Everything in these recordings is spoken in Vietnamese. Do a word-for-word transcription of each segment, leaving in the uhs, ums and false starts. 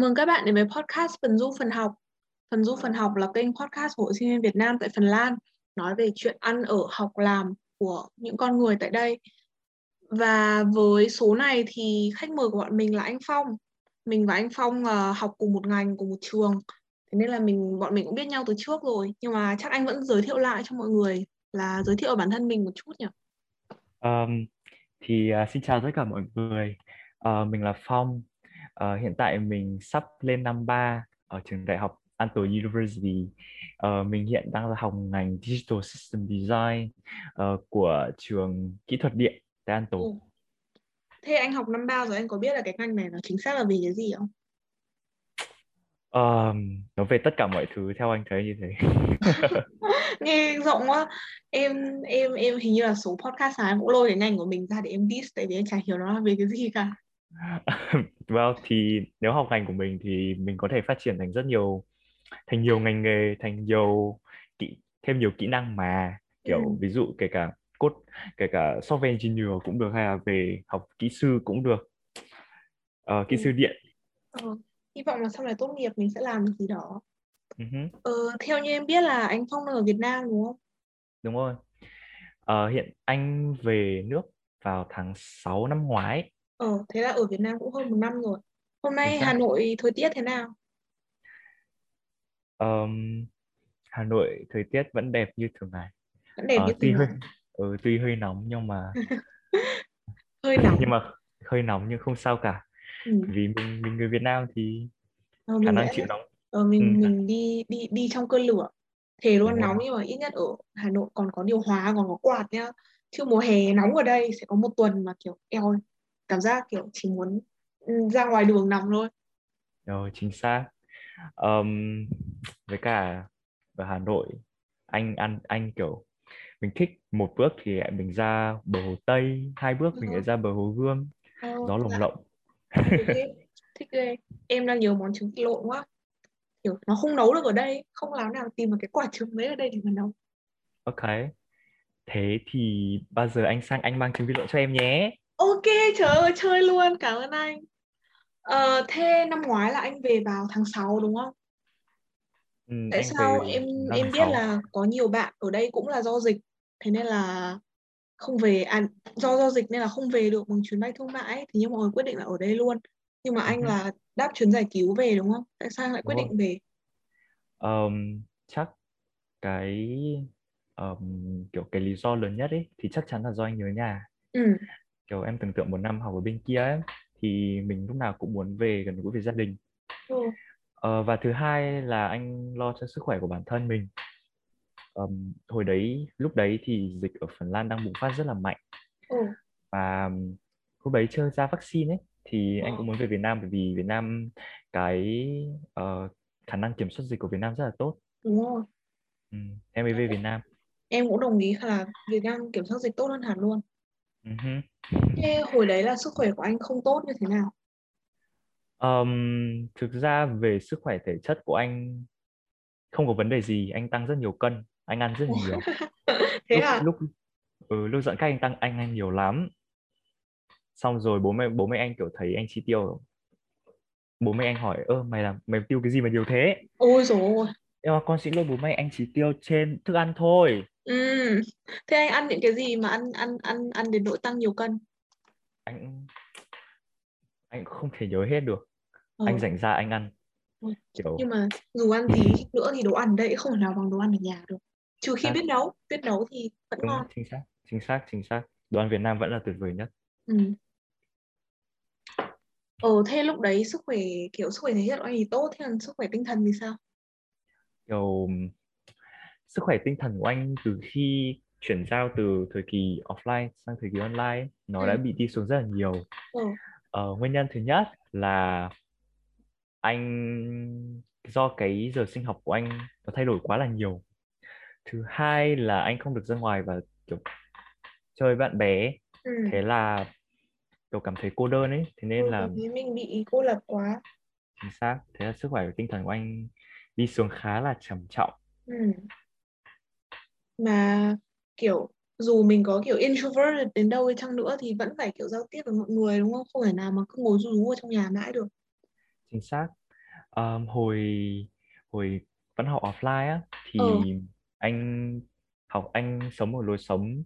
mừng các bạn đến với podcast Phần Du Phần Học. Phần Du Phần Học là kênh podcast của sinh viên Việt Nam tại Phần Lan, nói về chuyện ăn ở học làm của những con người tại đây. Và với số này thì khách mời của bọn mình là anh Phong. Mình và anh Phong học cùng một ngành, cùng một trường, thế nên là mình bọn mình cũng biết nhau từ trước rồi. Nhưng mà chắc anh vẫn giới thiệu lại cho mọi người, là giới thiệu bản thân mình một chút nhỉ? Um, thì uh, xin chào tất cả mọi người. Uh, mình là Phong. Uh, hiện tại mình sắp lên năm ba ở trường đại học Antô University. Uh, mình hiện đang là học ngành Digital System Design uh, của trường kỹ thuật điện tại Antô. Ừ. Thế anh học năm ba rồi, anh có biết là cái ngành này nó chính xác là về cái gì không? Uh, nó về tất cả mọi thứ theo anh thấy như thế. Nghe rộng quá. Em em em hình như là số podcast sáng cũng lôi cái ngành của mình ra để em diss, tại vì em chả hiểu nó là về cái gì cả. Well, thì nếu học ngành của mình thì mình có thể phát triển thành rất nhiều, thành nhiều ngành nghề, thành nhiều kỹ, thêm nhiều kỹ năng mà kiểu ừ. ví dụ kể cả code, kể cả software engineer cũng được, hay là về học kỹ sư cũng được, uh, kỹ ừ. sư điện. Ừ. Hy vọng là sau này tốt nghiệp mình sẽ làm gì đó. Uh-huh. Ờ, theo như em biết là anh Phong đang ở Việt Nam đúng không? Đúng rồi. Uh, hiện anh về nước vào tháng sáu năm ngoái. Ờ, thế là ở Việt Nam cũng hơn một năm rồi. Hôm nay Hà Nội thời tiết thế nào? Um, Hà Nội thời tiết vẫn đẹp như thường ngày. Vẫn đẹp uh, như thường ngày. Ừ, tuy hơi nóng nhưng mà... hơi nóng. Nhưng mà hơi nóng nhưng không sao cả. Ừ. Vì mình, mình người Việt Nam thì ờ, khả năng chịu nóng. Ờ, mình ừ. mình đi, đi, đi trong cơn lửa. Thề luôn ừ. nóng, nhưng mà ít nhất ở Hà Nội còn có điều hòa, còn có quạt nhá. Chứ mùa hè nóng ở đây sẽ có một tuần mà kiểu eo ơi. Cảm giác kiểu chỉ muốn ra ngoài đường nằm thôi. Rồi, chính xác. Um, với cả ở Hà Nội, anh ăn anh kiểu mình thích một bước thì mình ra bờ Hồ Tây, hai bước ừ. mình lại ra bờ Hồ Gươm, oh, gió lồng dạ. lộng. Thích ghê. Em đang nhớ món trứng lộn quá. Kiểu nó không nấu được ở đây, không làm nào tìm một cái quả trứng đấy ở đây để mà nấu. Ok. Thế thì bao giờ anh sang anh mang trứng vịt lộn cho em nhé. Ok, trời ơi, chơi luôn, cảm ơn anh. Ờ, thế năm ngoái là anh về vào tháng sáu đúng không? Ừ, tại sao em em biết là có nhiều bạn ở đây cũng là do dịch, thế nên là không về, à, do do dịch nên là không về được bằng chuyến bay thương mại ấy, thì nhưng mọi người quyết định là ở đây luôn. Nhưng mà anh ừ. là đáp chuyến giải cứu về đúng không? Tại sao anh lại quyết định về? Um, chắc cái um, kiểu cái lý do lớn nhất ấy thì chắc chắn là do anh nhớ nhà. Ừ. Kiểu em tưởng tượng một năm học ở bên kia ấy, thì mình lúc nào cũng muốn về gần gũi với gia đình. Ừ. Ờ, và thứ hai là anh lo cho sức khỏe của bản thân mình. Ờ, hồi đấy, lúc đấy thì dịch ở Phần Lan đang bùng phát rất là mạnh. Ừ. Và lúc đấy chưa ra vaccine ấy, thì anh cũng muốn về Việt Nam, bởi vì Việt Nam cái uh, khả năng kiểm soát dịch của Việt Nam rất là tốt. Đúng rồi. Ừ, em mới về Việt Nam. Em cũng đồng ý là Việt Nam kiểm soát dịch tốt hơn hẳn luôn. Uh-huh. Thế hồi đấy là sức khỏe của anh không tốt như thế nào? Um, thực ra về sức khỏe thể chất của anh không có vấn đề gì, anh tăng rất nhiều cân, anh ăn rất nhiều. Thế lúc, à? Lúc ừ, lúc giãn cách anh tăng anh ăn nhiều lắm. Xong rồi bố mẹ bố mẹ anh kiểu thấy anh chi tiêu, bố mẹ anh hỏi ơ mày làm mày tiêu cái gì mà nhiều thế? Ôi dồi ôi. Nhưng mà con xin lỗi bố mẹ, anh chỉ tiêu trên thức ăn thôi. Ừ. Thế anh ăn những cái gì mà ăn ăn ăn ăn đến nỗi tăng nhiều cân? Anh anh không thể nhớ hết được. Ừ. Anh rảnh ra anh ăn. Ừ. Kiểu... Nhưng mà dù ăn gì nữa thì đồ ăn đấy không thể nào bằng đồ ăn ở nhà được. Trừ khi à. biết nấu, biết nấu thì vẫn ngon. Chính xác, chính xác, chính xác. Đồ ăn Việt Nam vẫn là tuyệt vời nhất. Ừ. Ờ, thế lúc đấy sức khỏe kiểu sức khỏe thể chất của anh thì tốt, thế còn sức khỏe tinh thần thì sao? Kiểu sức khỏe tinh thần của anh từ khi chuyển giao từ thời kỳ offline sang thời kỳ online nó ừ. đã bị đi xuống rất là nhiều. ừ. ờ, Nguyên nhân thứ nhất là anh do cái giờ sinh học của anh nó thay đổi quá là nhiều. Thứ hai là anh không được ra ngoài và kiểu chơi bạn bè. ừ. Thế là kiểu cảm thấy cô đơn ấy, thế nên ừ, là mình bị cô lập quá. Chính xác, thế là sức khỏe tinh thần của anh đi xuống khá là trầm trọng. Ừ. Mà kiểu dù mình có kiểu introvert đến đâu đi chăng nữa thì vẫn phải kiểu giao tiếp với mọi người đúng không? Không thể nào mà cứ ngồi ru rú ở trong nhà mãi được. Chính xác. um, hồi hồi vẫn học offline á thì ừ. anh học anh sống một lối sống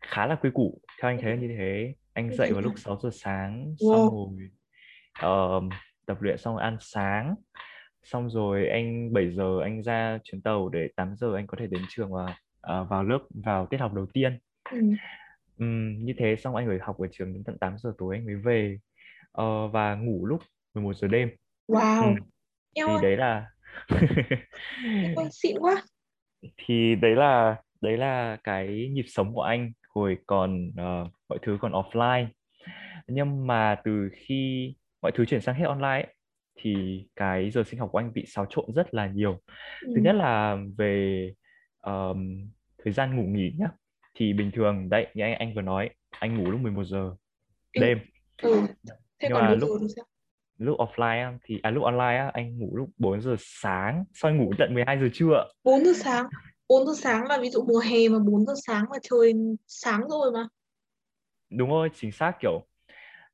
khá là quy củ, theo anh thấy là như thế. Anh dậy vào lúc sáu giờ sáng, xong rồi uh, tập luyện, xong rồi ăn sáng, xong rồi anh bảy giờ anh ra chuyến tàu để tám giờ anh có thể đến trường và uh, vào lớp, vào tiết học đầu tiên. Ừ. Um, như thế xong anh phải học ở trường đến tận tám giờ tối anh mới về, uh, và ngủ lúc mười một giờ đêm. Wow. Um, thì ơi. đấy là xịn quá. Thì đấy là đấy là cái nhịp sống của anh hồi còn uh, mọi thứ còn offline. Nhưng mà từ khi mọi thứ chuyển sang hết online ấy, thì cái giờ sinh học của anh bị xáo trộn rất là nhiều. Ừ. Thứ nhất là về um, thời gian ngủ nghỉ nhá. Thì bình thường đấy, như anh, anh vừa nói, anh ngủ lúc mười một giờ đêm. Ừ. Thế nhưng mà lúc lúc offline thì à lúc online anh ngủ lúc bốn giờ sáng, sau anh ngủ tận mười hai giờ trưa. bốn giờ sáng. bốn giờ sáng là ví dụ mùa hè mà bốn giờ sáng mà trời sáng rồi mà. Đúng rồi, chính xác, kiểu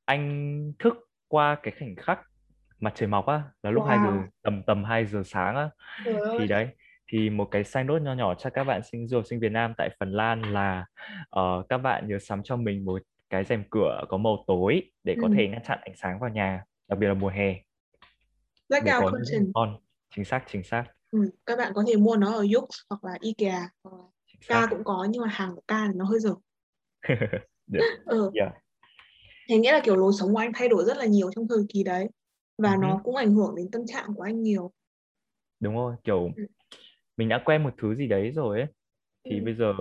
anh thức qua cái khoảnh khắc mặt trời mọc á, là lúc wow. hai giờ tầm tầm hai giờ sáng á. Trời thì ơi. Đấy, thì một cái sign note nho nhỏ cho các bạn sinh du học sinh Việt Nam tại Phần Lan là uh, các bạn nhớ sắm cho mình một cái rèm cửa có màu tối để ừ. có thể ngăn chặn ánh sáng vào nhà, đặc biệt là mùa hè. Blackout curtain. Chính xác, chính xác. Ừ, các bạn có thể mua nó ở Jysk hoặc là Ikea. K cũng có nhưng mà hàng của K thì nó hơi dở. ừ. yeah. Thế nghĩa là kiểu lối sống của anh thay đổi rất là nhiều trong thời kỳ đấy. Và ừ. nó cũng ảnh hưởng đến tâm trạng của anh nhiều. Đúng rồi, kiểu ừ. mình đã quen một thứ gì đấy rồi ấy. Thì ừ. bây giờ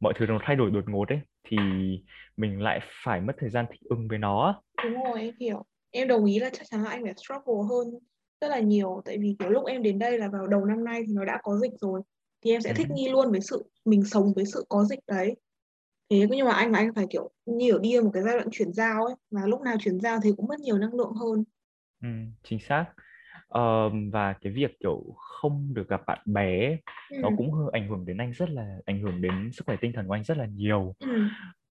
mọi thứ nó thay đổi đột ngột ấy, thì mình lại phải mất thời gian thích ứng với nó. Đúng rồi, em hiểu. Em đồng ý là chắc chắn là anh phải struggle hơn rất là nhiều, tại vì kiểu lúc em đến đây là vào đầu năm nay thì nó đã có dịch rồi, thì em sẽ thích nghi luôn với sự mình sống với sự có dịch đấy. Thế nhưng mà anh là anh phải kiểu nhiều đi một cái giai đoạn chuyển giao ấy, và lúc nào chuyển giao thì cũng mất nhiều năng lượng hơn. Ừ, chính xác. Ờ, và cái việc kiểu không được gặp bạn bè ấy, ừ. nó cũng ảnh hưởng đến anh rất là ảnh hưởng đến sức khỏe tinh thần của anh rất là nhiều. Ừ.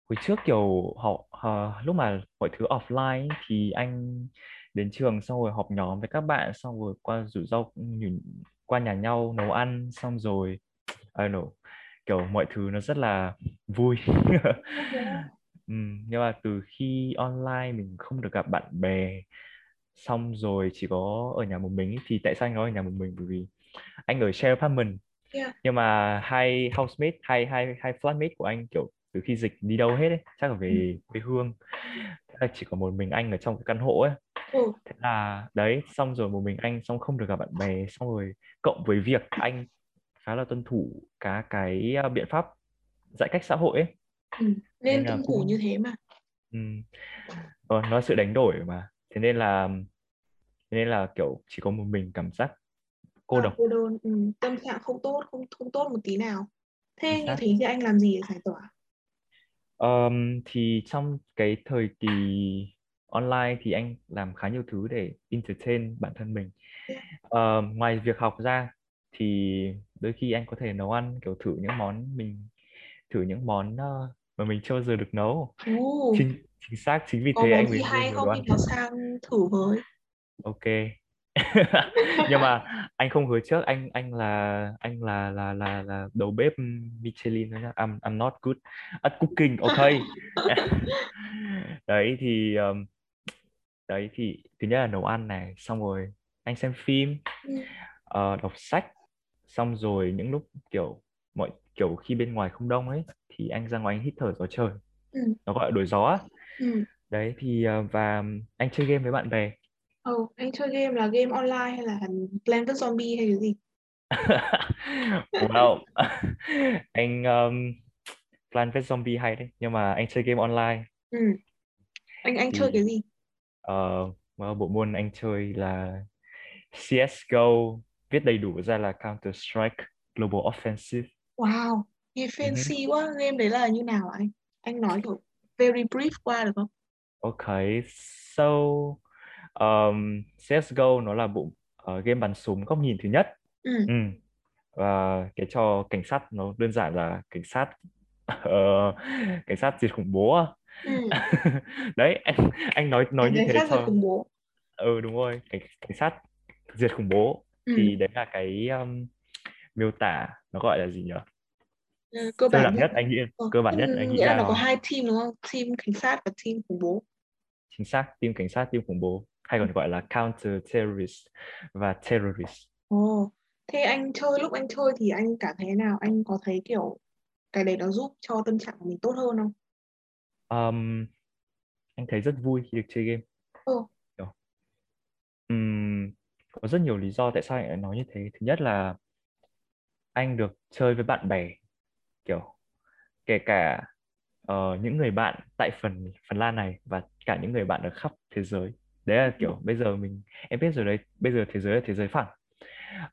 Hồi trước kiểu họ uh, lúc mà mọi thứ offline thì anh đến trường xong rồi họp nhóm với các bạn, xong rồi qua rủ rau qua nhà nhau nấu ăn, xong rồi I don't know, kiểu mọi thứ nó rất là vui. ừ, nhưng mà từ khi online mình không được gặp bạn bè, xong rồi chỉ có ở nhà một mình. Thì tại sao anh nói ở nhà một mình? Bởi vì anh ở share apartment. Yeah. Nhưng mà hai housemate, hai hai hai flatmate của anh kiểu từ khi dịch đi đâu hết ấy, chắc là về quê hương. Thế là chỉ có một mình anh ở trong cái căn hộ ấy. Ừ. Thế là đấy, xong rồi một mình anh, xong không được gặp bạn bè, xong rồi cộng với việc anh khá là tuân thủ cả cái biện pháp giãn cách xã hội ấy. Ừ. Nên, nên tuân thủ cũng... như thế mà. Ừ. Ờ, nó là sự đánh đổi mà. Thế nên là thế nên là kiểu chỉ có một mình cảm giác cô à, độc. Cô đơn, ừ. tâm trạng không tốt, không không tốt một tí nào. Thế Đúng như xác. thế thì anh làm gì để giải tỏa? Um, thì trong cái thời kỳ online thì anh làm khá nhiều thứ để entertain bản thân mình. um, Ngoài việc học ra thì đôi khi anh có thể nấu ăn, kiểu thử những món mình Thử những món uh, mà mình chưa bao giờ được nấu. uh. chính, chính xác, chính vì Còn thế anh mới hay không thì nó sang thử với. Ok. Nhưng mà anh không hứa trước, anh anh là anh là là là là đầu bếp Michelin thôi nhá. I'm I'm not good at cooking, ok. Đấy thì um, đấy thì thứ nhất là nấu ăn này, xong rồi anh xem phim, ừ. uh, đọc sách, xong rồi những lúc kiểu mọi kiểu khi bên ngoài không đông ấy thì anh ra ngoài anh hít thở gió trời, ừ. nó gọi là đổi gió. Ừ. Đấy thì uh, và anh chơi game với bạn bè. Ồ, oh, anh chơi game là game online hay là Plan vs Zombie hay cái gì? Wow. Anh um, Plan vs Zombie hay đấy, nhưng mà anh chơi game online. Ừ. Anh anh thì, chơi cái gì? Uh, bộ môn anh chơi là xê ét giê ô, viết đầy đủ ra là Counter-Strike: Global Offensive. Wow, nghe fancy uh-huh. quá. Game đấy là như nào anh? Anh nói kiểu very brief qua được không? Ok, so... Um, xê ét giê ô nó là bộ uh, game bắn súng góc nhìn thứ nhất. ừ. Ừ. Và cái trò cảnh sát nó đơn giản là cảnh sát uh, cảnh sát diệt khủng bố. ừ. Đấy, anh, anh nói nói cảnh như thế cho... ừ đúng rồi, cảnh, cảnh sát diệt khủng bố. Ừ. Thì đấy là cái um, miêu tả nó gọi là gì nhỉ? Cơ bản, bản nhất anh nghĩ ừ. cơ bản nhất anh nghĩ là nó có hai team đúng không? Team cảnh sát và team khủng bố. Chính xác, team cảnh sát, team khủng bố hay còn gọi là counter-terrorist và terrorist. Ồ, thế anh chơi lúc anh chơi thì anh cảm thấy nào? Anh có thấy kiểu cái đấy nó giúp cho tâm trạng của mình tốt hơn không? Um, anh thấy rất vui khi được chơi game. Ừ. Um, có rất nhiều lý do tại sao anh lại nói như thế. Thứ nhất là anh được chơi với bạn bè, kiểu kể cả uh, những người bạn tại phần Phần Lan này và cả những người bạn ở khắp thế giới. Đấy là kiểu ừ. bây giờ mình em biết rồi đấy, bây giờ thế giới là thế giới phẳng.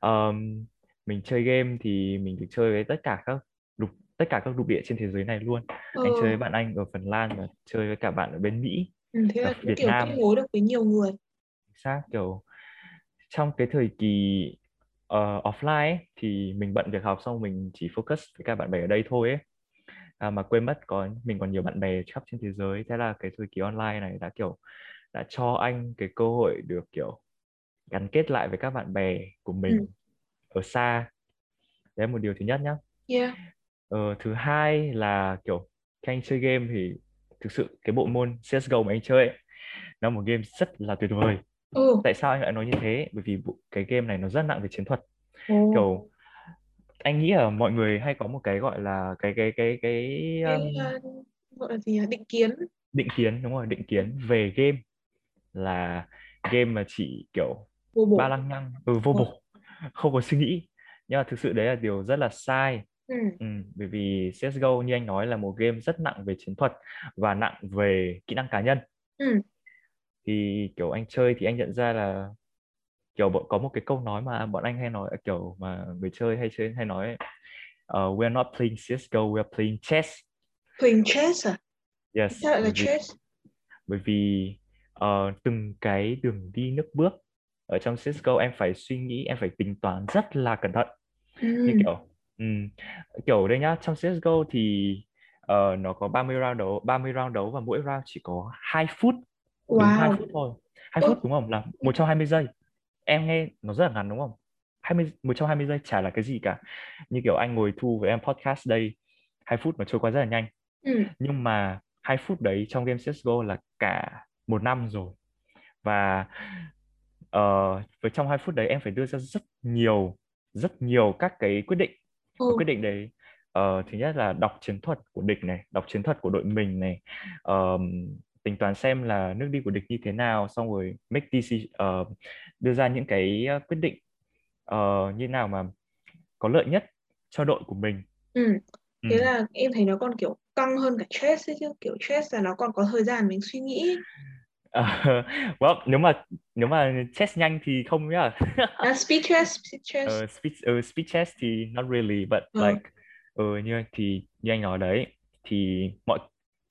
Um, mình chơi game thì mình được chơi với tất cả các lục tất cả các lục địa trên thế giới này luôn. Ừ. Anh chơi với bạn anh ở Phần Lan và chơi với cả bạn ở bên Mỹ, ừ, thế là Việt kiểu Nam. Kết nối được với nhiều người. Xác kiểu trong cái thời kỳ uh, offline ấy, thì mình bận việc học xong mình chỉ focus với các bạn bè ở đây thôi ấy. À, mà quên mất có mình còn nhiều bạn bè khắp trên thế giới. Thế là cái thời kỳ online này đã kiểu đã cho anh cái cơ hội được kiểu gắn kết lại với các bạn bè của mình ừ. ở xa. Đấy là một điều thứ nhất nhá. Yeah. Ờ, thứ hai là kiểu khi anh chơi game thì thực sự cái bộ môn xê ét giê ô mà anh chơi ấy, nó là một game rất là tuyệt vời. Ừ. Tại sao anh lại nói như thế? Bởi vì cái game này nó rất nặng về chiến thuật. Ừ. Kiểu anh nghĩ là mọi người hay có một cái gọi là cái cái cái cái, cái um... gọi là gì? Định kiến. Định kiến đúng rồi, định kiến về game là game mà chỉ kiểu ba lăng nhăng, ừ, vô bổ, không có suy nghĩ. Nhưng mà thực sự đấy là điều rất là sai. Ừ. Ừ, bởi vì xê ét giê ô như anh nói là một game rất nặng về chiến thuật và nặng về kỹ năng cá nhân. Ừ. Thì kiểu anh chơi thì anh nhận ra là kiểu bọn có một cái câu nói mà bọn anh hay nói kiểu mà người chơi hay chơi hay nói uh, we are not playing xê ét giê ô, we are playing chess. Playing chess à? Yes. Sao lại là chess? Bởi vì uh, từng cái đường đi nước bước ở trong xê ét giê ô em phải suy nghĩ, em phải tính toán rất là cẩn thận. Ừ. Như kiểu um, kiểu đây nhá, trong xê ét giê ô thì uh, nó có ba mươi round đấu, ba mươi round đấu và mỗi round chỉ có hai phút. Wow. Đúng hai phút thôi. Hai phút đúng không? Là một trăm hai mươi giây. Em nghe nó rất là ngắn đúng không? hai mươi, một trăm hai mươi giây chả là cái gì cả. Như kiểu anh ngồi thu với em podcast đây, hai phút nó trôi qua rất là nhanh. Ừ. Nhưng mà hai phút đấy trong game xê ét giê ô là cả một năm rồi. Và uh, với trong hai phút đấy em phải đưa ra rất nhiều Rất nhiều các cái quyết định. ừ. Cái quyết định đấy uh, thứ nhất là đọc chiến thuật của địch này, đọc chiến thuật của đội mình này, uh, tính toán xem là nước đi của địch như thế nào, xong rồi make decision, uh, đưa ra những cái quyết định uh, như nào mà có lợi nhất cho đội của mình. Ừ. Thế ừ. là em thấy nó còn kiểu căng hơn cả chess ấy chứ, kiểu chess là nó còn có thời gian mình suy nghĩ. Uh, well, nếu mà nếu mà chess nhanh thì không nhá. uh, speed chess, speed chess. Uh, speed, uh, speed chess thì not really, but uh. like uh, như thì như anh nói đấy, thì mọi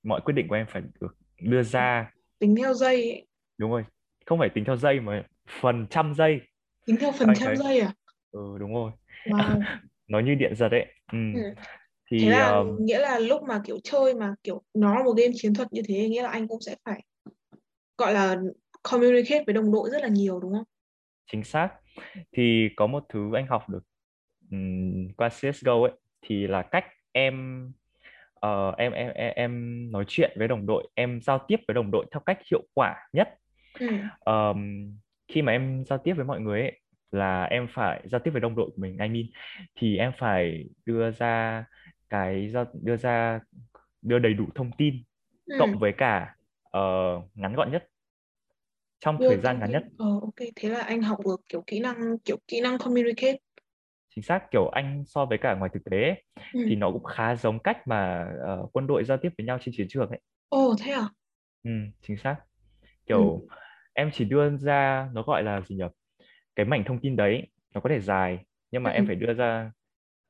mọi quyết định của em phải được đưa ra tính theo giây ấy. Đúng rồi, không phải tính theo giây mà phần trăm giây, tính theo phần trăm giây à? Ừ đúng rồi. Wow. Nó như điện giật ấy. Ừ. Ừ. Thì thế là um... nghĩa là lúc mà kiểu chơi mà kiểu nó là một game chiến thuật như thế, nghĩa là anh cũng sẽ phải gọi là communicate với đồng đội rất là nhiều đúng không? Chính xác. Thì có một thứ anh học được um, qua xê ét giê ô ấy thì là cách em Uh, em em em nói chuyện với đồng đội, em giao tiếp với đồng đội theo cách hiệu quả nhất. Ừ. Um, khi mà em giao tiếp với mọi người ấy, là em phải giao tiếp với đồng đội của mình, I mean, thì em phải đưa ra cái đưa ra đưa đầy đủ thông tin ừ. cộng với cả uh, ngắn gọn nhất trong đưa thời gian ngắn nhất. Ờ, ok, thế là anh học được kiểu kỹ năng kiểu kỹ năng communicate. Chính xác, kiểu anh so với cả ngoài thực tế ấy, ừ. thì nó cũng khá giống cách mà uh, quân đội giao tiếp với nhau trên chiến trường ấy. Ồ, thế à? Ừ, chính xác. Kiểu ừ. em chỉ đưa ra, nó gọi là gì nhỉ? Cái mảnh thông tin đấy, nó có thể dài, nhưng mà ừ. em phải đưa ra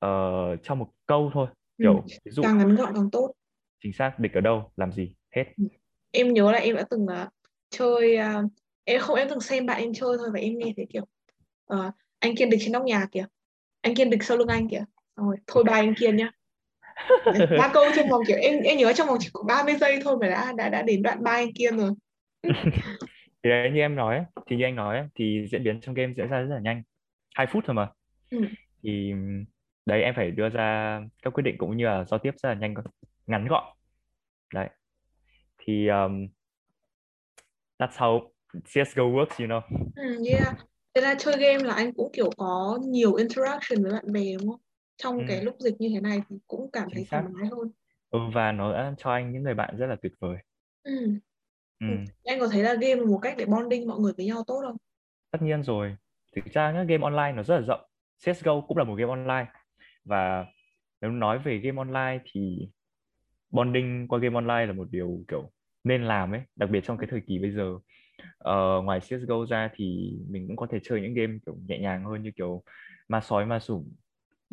uh, trong một câu thôi. Kiểu, ừ. ví dụ, càng ngắn gọn càng tốt. Chính xác, địch ở đâu, làm gì, hết. Ừ. Em nhớ là em đã từng uh, chơi, uh, em không, em từng xem bạn em chơi thôi và em nghe thấy kiểu, uh, anh Kiên địch trên nóc nhà kìa. Anh Kiên địch sau lưng anh kìa. Rồi, thôi bài anh Kiên nhá. Ba câu trong vòng kiểu em em nhớ trong vòng chỉ có ba mươi giây thôi mà đã đã đã đến đoạn bài anh Kiên rồi. Thì đấy, như em nói ấy, thì như anh nói ấy, thì diễn biến trong game diễn ra rất là nhanh, hai phút thôi mà. Ừ. Thì đấy, em phải đưa ra các quyết định cũng như là giao tiếp rất là nhanh, ngắn gọn. Đấy. Thì um, that's how xê ét giê ô works, you know. Ừ, yeah. Thế là chơi game là anh cũng kiểu có nhiều interaction với bạn bè đúng không? Trong ừ. cái lúc dịch như thế này thì cũng cảm thấy thoải mái hơn. Ừ, và nó đã cho anh những người bạn rất là tuyệt vời. Ừ. Ừ. Anh có thấy là game là một cách để bonding mọi người với nhau tốt không? Tất nhiên rồi. Thực ra các game online nó rất là rộng. xê ét giê ô cũng là một game online. Và nếu nói về game online thì bonding qua game online là một điều kiểu nên làm ấy. Đặc biệt trong cái thời kỳ bây giờ, ờ, ngoài xê ét giê ô ra thì mình cũng có thể chơi những game kiểu nhẹ nhàng hơn, như kiểu ma sói ma sủng.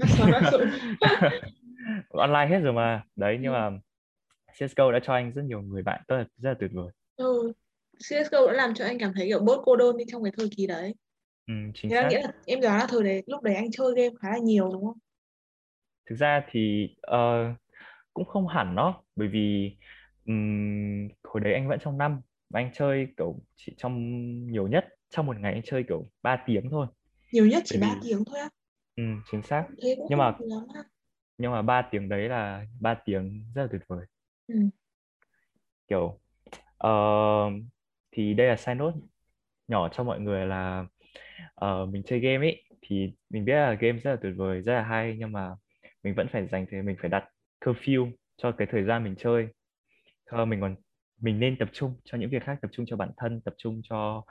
Ma sói ma sủng. Online hết rồi mà. Đấy, nhưng mà xê ét giê ô đã cho anh rất nhiều người bạn, rất là, rất là tuyệt vời. Ừ, xê ét giê ô đã làm cho anh cảm thấy kiểu bớt cô đơn đi trong cái thời kỳ đấy. Ừ, chính xác. Nghĩa là em đoán là thời đấy, lúc đấy anh chơi game khá là nhiều đúng không? Thực ra thì uh, cũng không hẳn đó, bởi vì um, hồi đấy anh vẫn trong năm và anh chơi kiểu chỉ trong nhiều nhất trong một ngày anh chơi kiểu ba tiếng thôi. Nhiều nhất chỉ ba vì... tiếng thôi á? Ừ, chính xác. Thế cũng nhưng mà nhưng mà ba tiếng đấy là ba tiếng rất là tuyệt vời. Ừ. Kiểu Uh, thì đây là side note nhỏ cho mọi người là uh, mình chơi game ấy thì mình biết là game rất là tuyệt vời, rất là hay, nhưng mà mình vẫn phải dành thời, mình phải đặt curfew cho cái thời gian mình chơi. Uh, mình còn mình nên tập trung cho những việc khác, tập trung cho bản thân, tập trung cho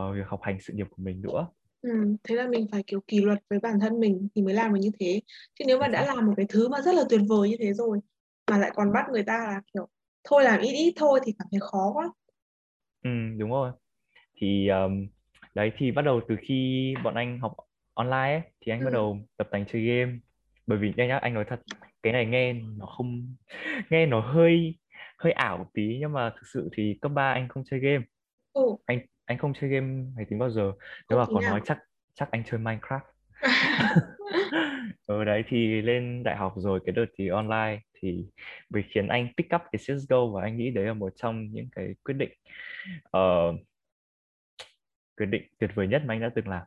uh, việc học hành, sự nghiệp của mình nữa. Ừ, thế là mình phải kiểu kỷ luật với bản thân mình thì mới làm được như thế. Chứ nếu mà đã làm một cái thứ mà rất là tuyệt vời như thế rồi mà lại còn bắt người ta là kiểu thôi làm ít ít thôi thì cảm thấy khó quá. Ừ, đúng rồi. Thì um, đấy, thì bắt đầu từ khi bọn anh học online ấy, thì anh ừ. bắt đầu tập tành chơi game. Bởi vì đây nhá, anh nói thật, cái này nghe nó không nghe nó hơi hơi ảo một tí, nhưng mà thực sự thì cấp ba anh không chơi game. Ừ. Anh anh không chơi game máy tính bao giờ. Nếu mà có nói chắc chắc anh chơi Minecraft. Ở đấy thì lên đại học rồi, cái đợt thì online thì mới khiến anh pick up cái xê ét giê ô, và anh nghĩ đấy là một trong những cái quyết định uh, quyết định tuyệt vời nhất mà anh đã từng làm.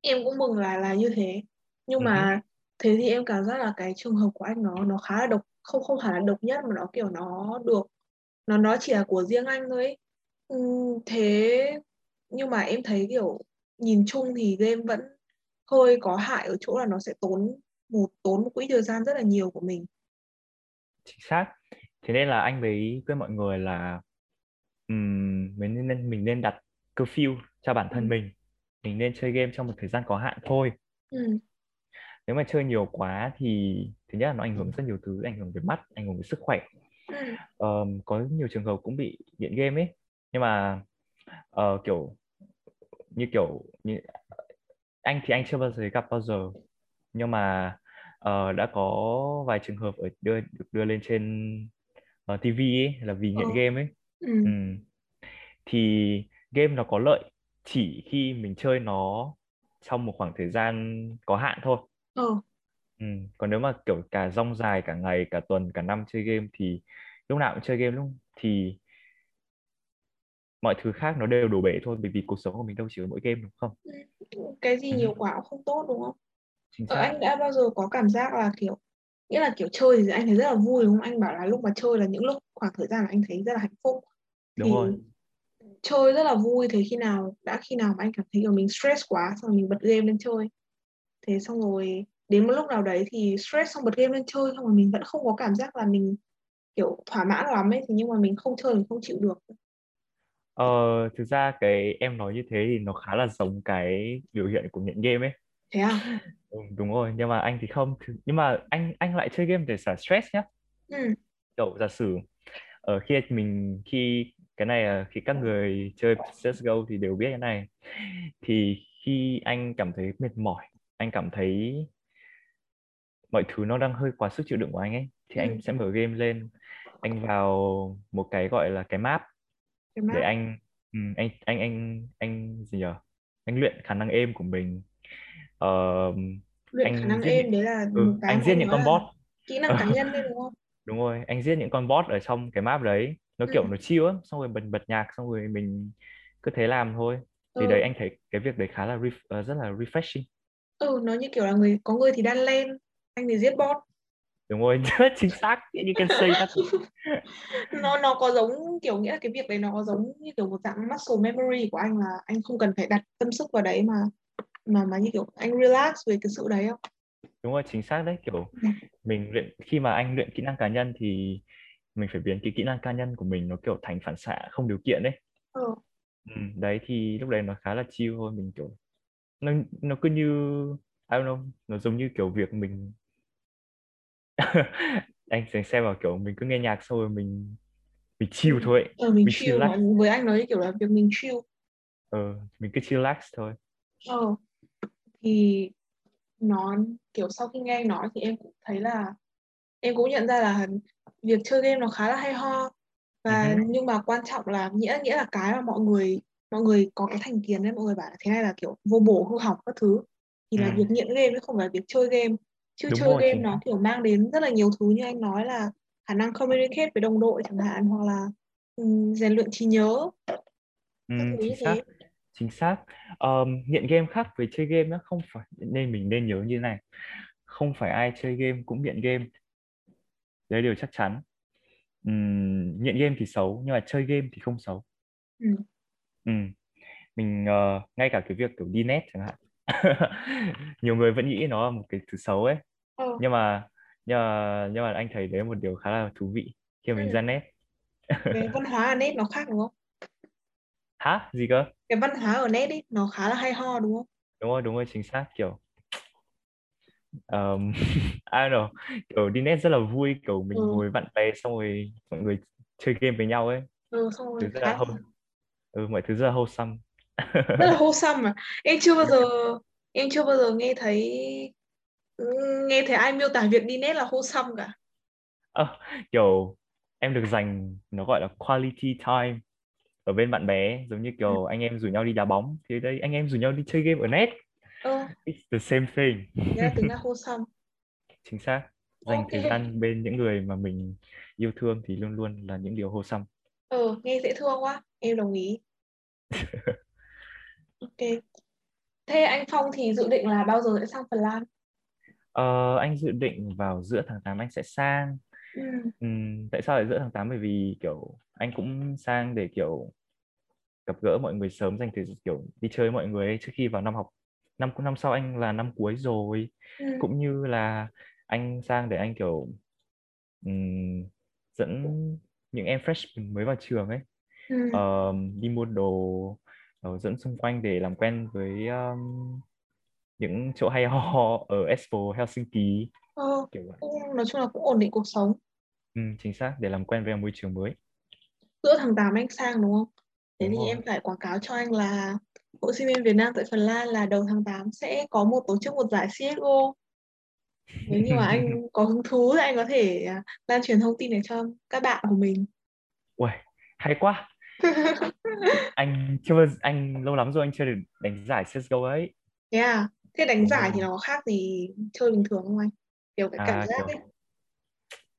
Em cũng mừng là là như thế, nhưng uh-huh. mà thế thì em cảm giác là cái trường hợp của anh nó nó khá là độc, không không phải là độc nhất mà nó kiểu nó được nó nó chỉ là của riêng anh thôi ấy. Thế nhưng mà em thấy kiểu nhìn chung thì game vẫn hơi có hại ở chỗ là nó sẽ tốn một tốn một quỹ thời gian rất là nhiều của mình. Chính xác. Thế nên là anh mới khuyên mọi người là um, mình nên mình nên đặt curfew cho bản thân ừ. mình, mình nên chơi game trong một thời gian có hạn thôi. Ừ. Nếu mà chơi nhiều quá thì thứ nhất là nó ảnh hưởng rất nhiều thứ, ảnh hưởng về mắt, ảnh hưởng về sức khỏe. Ừ. Um, có nhiều trường hợp cũng bị nghiện game ấy, nhưng mà uh, kiểu như kiểu như anh thì anh chưa bao giờ gặp bao giờ, nhưng mà uh, đã có vài trường hợp ở đưa được đưa lên trên uh, ti vi ấy, là vì nghiện oh. game ấy. Ừ. Ừ. Thì game nó có lợi chỉ khi mình chơi nó trong một khoảng thời gian có hạn thôi. Oh. Ừ. Còn nếu mà kiểu cả dòng dài, cả ngày, cả tuần, cả năm chơi game thì lúc nào cũng chơi game luôn thì mọi thứ khác nó đều đổ bể thôi, bởi vì cuộc sống của mình đâu chỉ có mỗi game đúng không? Cái gì nhiều quá cũng không tốt đúng không? Ờ, anh đã bao giờ có cảm giác là kiểu nghĩa là kiểu chơi thì anh thấy rất là vui đúng không? Anh bảo là lúc mà chơi là những lúc khoảng thời gian là anh thấy rất là hạnh phúc. Đúng thì rồi. Chơi rất là vui, thế khi nào đã khi nào mà anh cảm thấy kiểu mình stress quá xong rồi mình bật game lên chơi. Thế xong rồi đến một lúc nào đấy thì stress xong bật game lên chơi, xong rồi mình vẫn không có cảm giác là mình kiểu thỏa mãn lắm ấy, nhưng mà mình không chơi mình không chịu được. Ờ, thực ra cái em nói như thế thì nó khá là giống cái biểu hiện của nghiện game ấy. Thế à? Ừ, đúng rồi, nhưng mà anh thì không. Nhưng mà anh anh lại chơi game để xả stress nhá. Ừ. Kiểu giả sử ở khi mình khi cái này khi các người chơi xê ét giê ô thì đều biết cái này. Thì khi anh cảm thấy mệt mỏi, anh cảm thấy mọi thứ nó đang hơi quá sức chịu đựng của anh ấy, thì ừ. anh sẽ mở game lên, anh vào một cái gọi là cái map. Để anh anh anh anh anh, anh gì nhở anh luyện khả năng aim của mình. Uh, luyện khả năng aim đấy là ừ, anh giết những con bot, kỹ năng cá nhân đấy đúng không? Đúng rồi, anh giết những con bot ở trong cái map đấy, nó kiểu ừ. nó chill lắm, xong rồi mình bật nhạc, xong rồi mình cứ thế làm thôi. Thì ừ. đấy anh thấy cái việc đấy khá là re- rất là refreshing. Ừ, nó như kiểu là người có người thì đan len, anh thì giết bot. Đúng rồi, rất chính xác, như can say that. Nó nó có giống kiểu nghĩa là cái việc đấy nó có giống như kiểu một dạng muscle memory của anh, là anh không cần phải đặt tâm sức vào đấy mà mà mà như kiểu anh relax về cái sự đấy không? Đúng rồi, chính xác đấy, kiểu mình luyện, khi mà anh luyện kỹ năng cá nhân thì mình phải biến cái kỹ năng cá nhân của mình nó kiểu thành phản xạ không điều kiện đấy. Ừ. Ừ, đấy thì lúc đấy nó khá là chill thôi, mình kiểu nó nó cứ như I don't know, nó giống như kiểu việc mình anh xem vào kiểu mình cứ nghe nhạc xong rồi mình mình chill thôi. Ờ ừ, mình, mình chill, chill với anh nói kiểu là việc mình chill. Ờ mình cứ chillax thôi. Ờ thì nó kiểu sau khi nghe anh nói thì em cũng thấy là em cũng nhận ra là việc chơi game nó khá là hay ho. Và uh-huh. nhưng mà quan trọng là nghĩa nghĩa là cái mà mọi người mọi người có cái thành kiến đấy, mọi người bảo là thế này là kiểu vô bổ hư hỏng các thứ, thì là uh-huh. việc nghiện game chứ không phải việc chơi game. Chứ đúng chơi rồi, game nó kiểu mang đến rất là nhiều thứ như anh nói là khả năng communicate với đồng đội chẳng hạn, hoặc là um, rèn luyện trí nhớ. Ừ, chính xác. Chính xác. Um, nghiện game khác với chơi game nó không phải, nên mình nên nhớ như thế này, không phải ai chơi game cũng nghiện game. Đấy điều chắc chắn. Uhm, nghiện game thì xấu, nhưng mà chơi game thì không xấu. Ừ. Uhm. Mình uh, ngay cả cái việc kiểu đi net chẳng hạn, nhiều người vẫn nghĩ nó là một cái thứ xấu ấy. Ừ. Nhưng mà nhưng mà nhưng mà anh thấy đấy một điều khá là thú vị khi mà ừ. mình ra net. Cái văn hóa ở net nó khác đúng không? Hả? Gì cơ? Cái văn hóa ở net ấy nó khá là hay ho đúng không? Đúng rồi, đúng rồi, chính xác, kiểu Um, I don't know, kiểu đi net rất là vui, kiểu mình ừ. ngồi bạn bè xong rồi mọi người chơi game với nhau ấy. Ừ, xong rồi khá là hâu... ừ, mọi thứ rất là wholesome. Rất là wholesome mà. Em chưa bao giờ Em chưa bao giờ nghe thấy Nghe thấy ai miêu tả việc đi net là wholesome cả. à, Kiểu em được dành, nó gọi là quality time ở bên bạn bè, giống như kiểu ừ. anh em rủ nhau đi đá bóng, thì đây anh em rủ nhau đi chơi game ở net. Ừ. It's the same thing. Yeah, tính là wholesome. Chính xác. Dành okay. thời gian bên những người mà mình yêu thương thì luôn luôn là những điều wholesome. Ừ, nghe dễ thương quá. Em đồng ý. Ok. Thế anh Phong thì dự định là bao giờ sẽ sang Phần Lan? Ờ, anh dự định vào giữa tháng tám anh sẽ sang. Ừ. Ừ, tại sao lại giữa tháng tám? Bởi vì kiểu anh cũng sang để kiểu gặp gỡ mọi người sớm, dành thời gian kiểu đi chơi với mọi người ấy, trước khi vào năm học. Năm năm sau anh là năm cuối rồi, ừ. cũng như là anh sang để anh kiểu um, dẫn những em freshman mới vào trường ấy, ừ. um, đi mua đồ, dẫn xung quanh để làm quen với um, những chỗ hay ho ở Expo Helsinki. Ờ, kiểu nói chung là cũng ổn định cuộc sống. Ừ, chính xác, để làm quen với môi trường mới. Giữa tháng tám anh sang đúng không? Thế đúng thì rồi. Em phải quảng cáo cho anh là Hội sinh viên Việt Nam tại Phần Lan là đầu tháng tám sẽ có một tổ chức một giải xê ét giê ô. Nếu như mà anh có hứng thú thì anh có thể lan truyền thông tin này cho các bạn của mình. Uầy, hay quá. Anh chưa anh lâu lắm rồi anh chưa được đánh giải xê ét giê ô ấy. Yeah, thế đánh giải thì nó có khác gì chơi bình thường không anh? Kiểu cái cảm à, giác kiểu... ấy.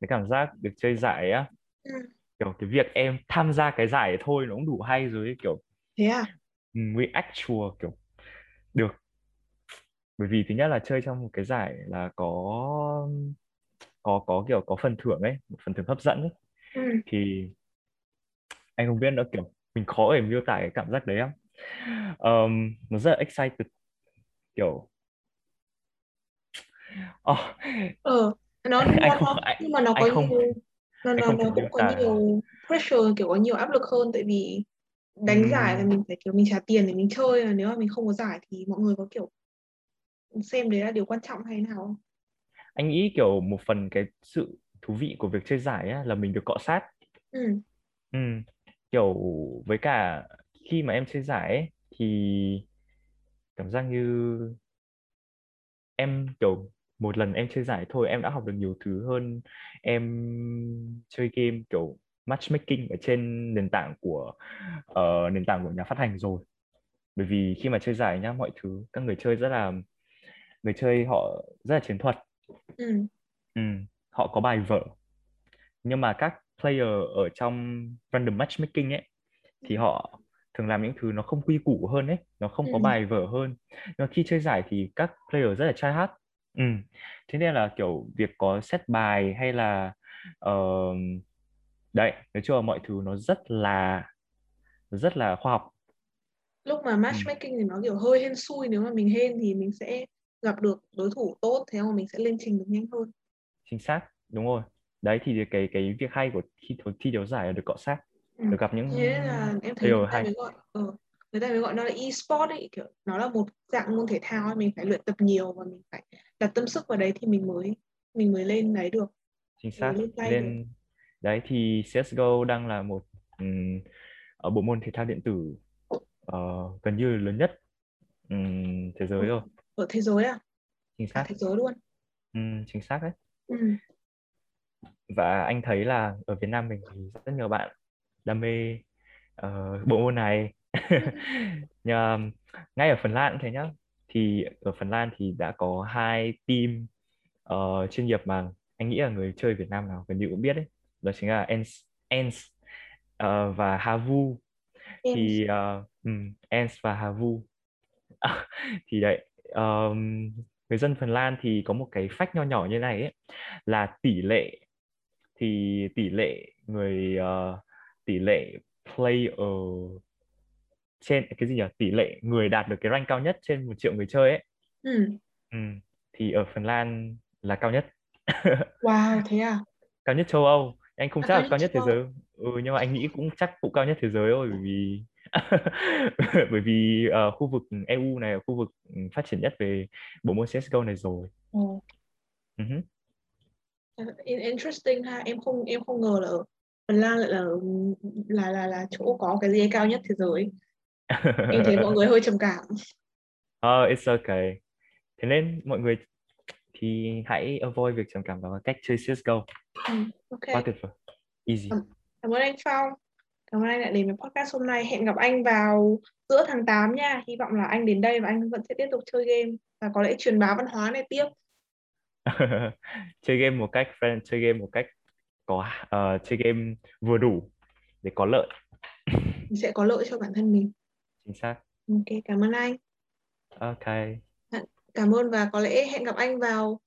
Cái cảm giác được chơi giải á. Ừ. Kiểu cái việc em tham gia cái giải thôi nó cũng đủ hay rồi ấy, kiểu. Thế à? We actual kiểu được, bởi vì thứ nhất là chơi trong một cái giải là có có có kiểu có phần thưởng ấy, một phần thưởng hấp dẫn ấy. Ừ. Thì anh không biết nữa, kiểu mình khó để miêu tả cái cảm giác đấy không. Um, nó rất là excited kiểu oh. ừ, nó nhưng mà nó, anh, nhưng mà nó có không, nhiều nó, nó, nó cũng có nhiều pressure, kiểu có nhiều áp lực hơn, tại vì đánh giải là mình phải kiểu mình trả tiền để mình chơi, là nếu mà mình không có giải thì mọi người có kiểu xem đấy là điều quan trọng hay nào không? Anh nghĩ kiểu một phần cái sự thú vị của việc chơi giải á, là mình được cọ sát. Ừ. Ừ. Kiểu với cả khi mà em chơi giải ấy, thì cảm giác như em kiểu một lần em chơi giải thôi em đã học được nhiều thứ hơn em chơi game kiểu matchmaking ở trên nền tảng của uh, nền tảng của nhà phát hành rồi. Bởi vì khi mà chơi giải nhá, mọi thứ các người chơi rất là người chơi họ rất là chiến thuật. Ừ. Ừ, họ có bài vở. Nhưng mà các player ở trong random matchmaking ấy thì họ thường làm những thứ nó không quy củ hơn ấy, nó không ừ. có bài vở hơn. Nhưng khi chơi giải thì các player rất là try hard. Ừ. Thế nên là kiểu việc có set bài hay là uh, đấy, nói chung là mọi thứ nó rất là rất là khoa học. Lúc mà matchmaking ừ. thì nó kiểu hơi hên xui, nếu mà mình hên thì mình sẽ gặp được đối thủ tốt, thế mà mình sẽ lên trình được nhanh hơn. Chính xác, đúng rồi. Đấy thì cái cái việc hay của thi thi đấu giải là được cọ sát, ừ. được gặp những thế là em thấy người ta mới gọi ừ, người ta mới gọi nó là e-sport ấy, kiểu nó là một dạng môn thể thao ấy, mình phải luyện tập nhiều và mình phải đặt tâm sức vào đấy thì mình mới mình mới lên đấy được. Chính xác. Lên, lên... đấy thì xê ét giê ô đang là một um, ở bộ môn thể thao điện tử uh, gần như lớn nhất um, thế giới rồi. Ở thế giới à? Chính xác. À, thế giới luôn. Ừ, chính xác đấy. Ừ. Và anh thấy là ở Việt Nam mình thì rất nhiều bạn đam mê uh, bộ môn này. Nhưng, ngay ở Phần Lan cũng thế nhá. Thì ở Phần Lan thì đã có hai team uh, chuyên nghiệp mà anh nghĩ là người chơi Việt Nam nào gần như cũng biết đấy. Đó chính là ENCE, ENCE uh, và Havu. ENCE. Thì uh, um, ENCE và Havu. À, thì đấy. Um, người dân Phần Lan thì có một cái fact nho nhỏ như này ấy, là tỷ lệ thì tỷ lệ người uh, tỷ lệ player trên cái gì nhỉ tỷ lệ người đạt được cái rank cao nhất trên một triệu người chơi ấy ừ. Ừ, thì ở Phần Lan là cao nhất. Wow, thế à? Cao nhất châu Âu, anh không à, chắc là cao nhất thế giới, ừ, nhưng mà anh nghĩ cũng chắc cũng cao nhất thế giới rồi, bởi vì bởi vì uh, khu vực e u này là khu vực phát triển nhất về bộ môn xê ét giê ô này rồi. Oh. Uh-huh. Interesting ha, em không em không ngờ là ở Phần Lan lại là là là là chỗ có cái gì cao nhất thế giới. Em thấy mọi người hơi trầm cảm. Oh, it's okay. Thế nên mọi người thì hãy avoid việc trầm cảm bằng cách chơi xê ét giê ô. Mm, okay. Quá tuyệt vời. Easy. Cảm ơn anh Phong. Cảm ơn anh đã đến với podcast hôm nay. Hẹn gặp anh vào giữa tháng tám nha. Hy vọng là anh đến đây và anh vẫn sẽ tiếp tục chơi game và có lẽ truyền bá văn hóa này tiếp. Chơi game một cách friend, chơi game một cách có uh, chơi game vừa đủ để có lợi. Mình sẽ có lợi cho bản thân mình. Chính xác. Ok, cảm ơn anh. Ok. Cảm ơn và có lẽ hẹn gặp anh vào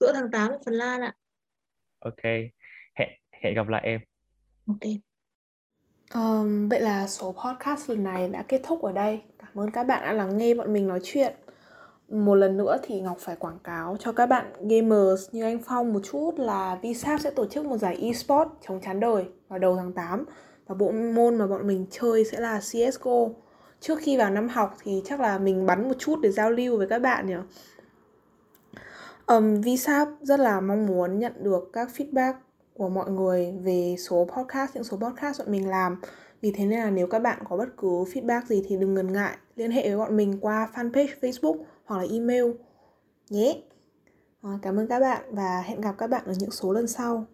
giữa tháng tám ở Phần Lan ạ. Ok. Hẹn hẹn gặp lại em. Ok. Um, vậy là số podcast lần này đã kết thúc ở đây. Cảm ơn các bạn đã lắng nghe bọn mình nói chuyện. Một lần nữa thì Ngọc phải quảng cáo cho các bạn gamers như anh Phong một chút là Vsap sẽ tổ chức một giải eSports chống chán đời vào đầu tháng tám. Và bộ môn mà bọn mình chơi sẽ là xê ét giê ô. Trước khi vào năm học thì chắc là mình bắn một chút để giao lưu với các bạn nhỉ. um, Vsap rất là mong muốn nhận được các feedback của mọi người về số podcast, những số podcast bọn mình làm. Vì thế nên là nếu các bạn có bất cứ feedback gì thì đừng ngần ngại liên hệ với bọn mình qua fanpage Facebook hoặc là email nhé. Yeah. Cảm ơn các bạn và hẹn gặp các bạn ở những số lần sau.